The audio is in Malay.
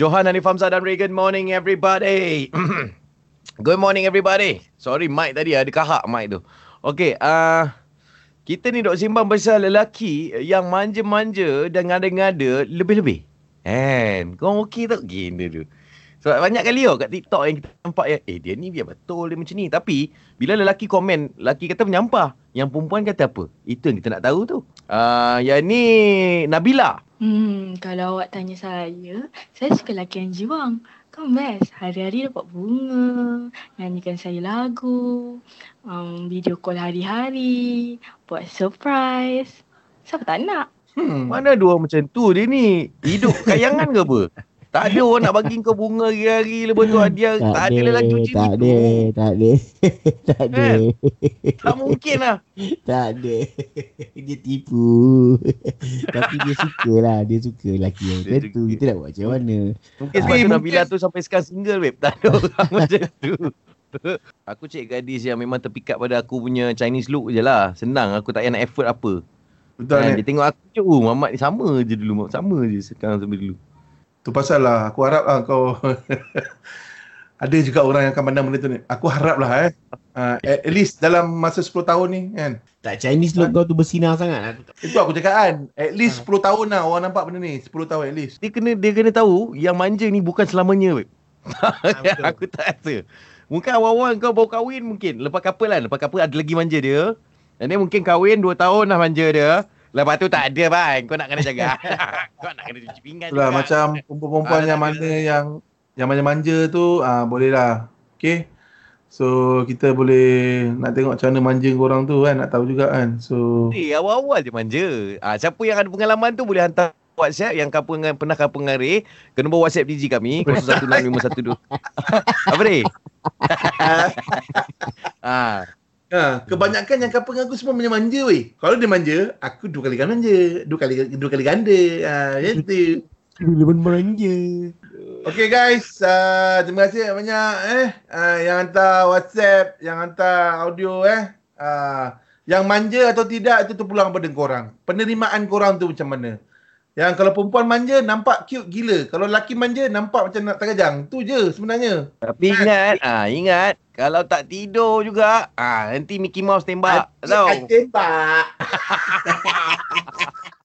Johan, Hanif Hamzah dan Ray. Good morning everybody. Good morning everybody. Sorry mic tadi ada kahak mic tu. Okay, kita ni dok simbang pasal lelaki yang manja-manja dan ngada-ngada lebih-lebih. Kan, korang okey tak gini tu? Sebab banyak kali kat TikTok yang kita nampak ya, dia ni dia betul, dia macam ni. Tapi bila lelaki komen, lelaki kata menyampah, yang perempuan kata apa? Itu yang kita nak tahu tu. Yang ni Nabila. Kalau awak tanya saya suka lelaki yang jiwang. Kan best, hari-hari dapat bunga, nyanyikan saya lagu, video call hari-hari, buat surprise. Siapa tak nak? Mana ada orang macam tu dia ni? Hidup kayangan ke apa? Tak ada orang nak bagi kau bunga hari-hari lepas tu hadiah. Tak ada lelaki macam tak itu. Tak ada. Tak mungkin lah. Tak ada. Dia tipu. Tapi dia suka lah. Dia suka lelaki yang macam tu. Kita nak buat macam mana. Mungkin sebab tu Nabila tu sampai sekarang single babe. Tak ada orang macam tu. Aku cik gadis yang memang terpikat pada aku punya Chinese look je lah. Senang. Aku tak payah nak effort apa. Betul kan? Dia tengok aku je. Oh Muhammad ni sama je dulu. Sama je sekarang sama dulu. Tu pasal lah. Aku harap lah kau ada juga orang yang akan pandang benda tu ni. Aku harap lah at least dalam masa 10 tahun ni kan. Tak Chinese look kau tu bersinar sangat. Itu aku cakap kan. At least 10 tahun lah orang nampak benda ni. 10 tahun at least. Dia kena tahu yang manja ni bukan selamanya. Aku tak rasa. Mungkin awal-awal kau baru kahwin mungkin. Lepas couple kan. Lepas couple ada lagi manja dia. Dan dia mungkin kahwin 2 tahun lah manja dia. Lepas tu tak ada bang, kau nak kena jaga. Kau nak kena cuci pinggan juga. Macam perempuan yang mana yang manja-manja tu boleh lah. Okay. So kita boleh nak tengok macam mana manja korang tu kan, nak tahu juga kan. So awal-awal je manja. Siapa yang ada pengalaman tu boleh hantar WhatsApp yang pernah kampung dengan Ray ke nombor WhatsApp DJ kami 016512. Apa Ray? Kebanyakan yang kampung aku semua manja weh. Kalau dia manja, aku dua kali ganda. Macam tu. Dia manja. Okay guys, terima kasih banyak yang hantar WhatsApp, yang hantar audio yang manja atau tidak itu terpulang pada korang. Penerimaan korang tu macam mana? Yang kalau perempuan manja nampak cute gila, kalau lelaki manja nampak macam nak terkejang. Tu je sebenarnya. Tapi ingat kalau tak tidur juga, nanti Mickey Mouse tembak. Tau. Tembak.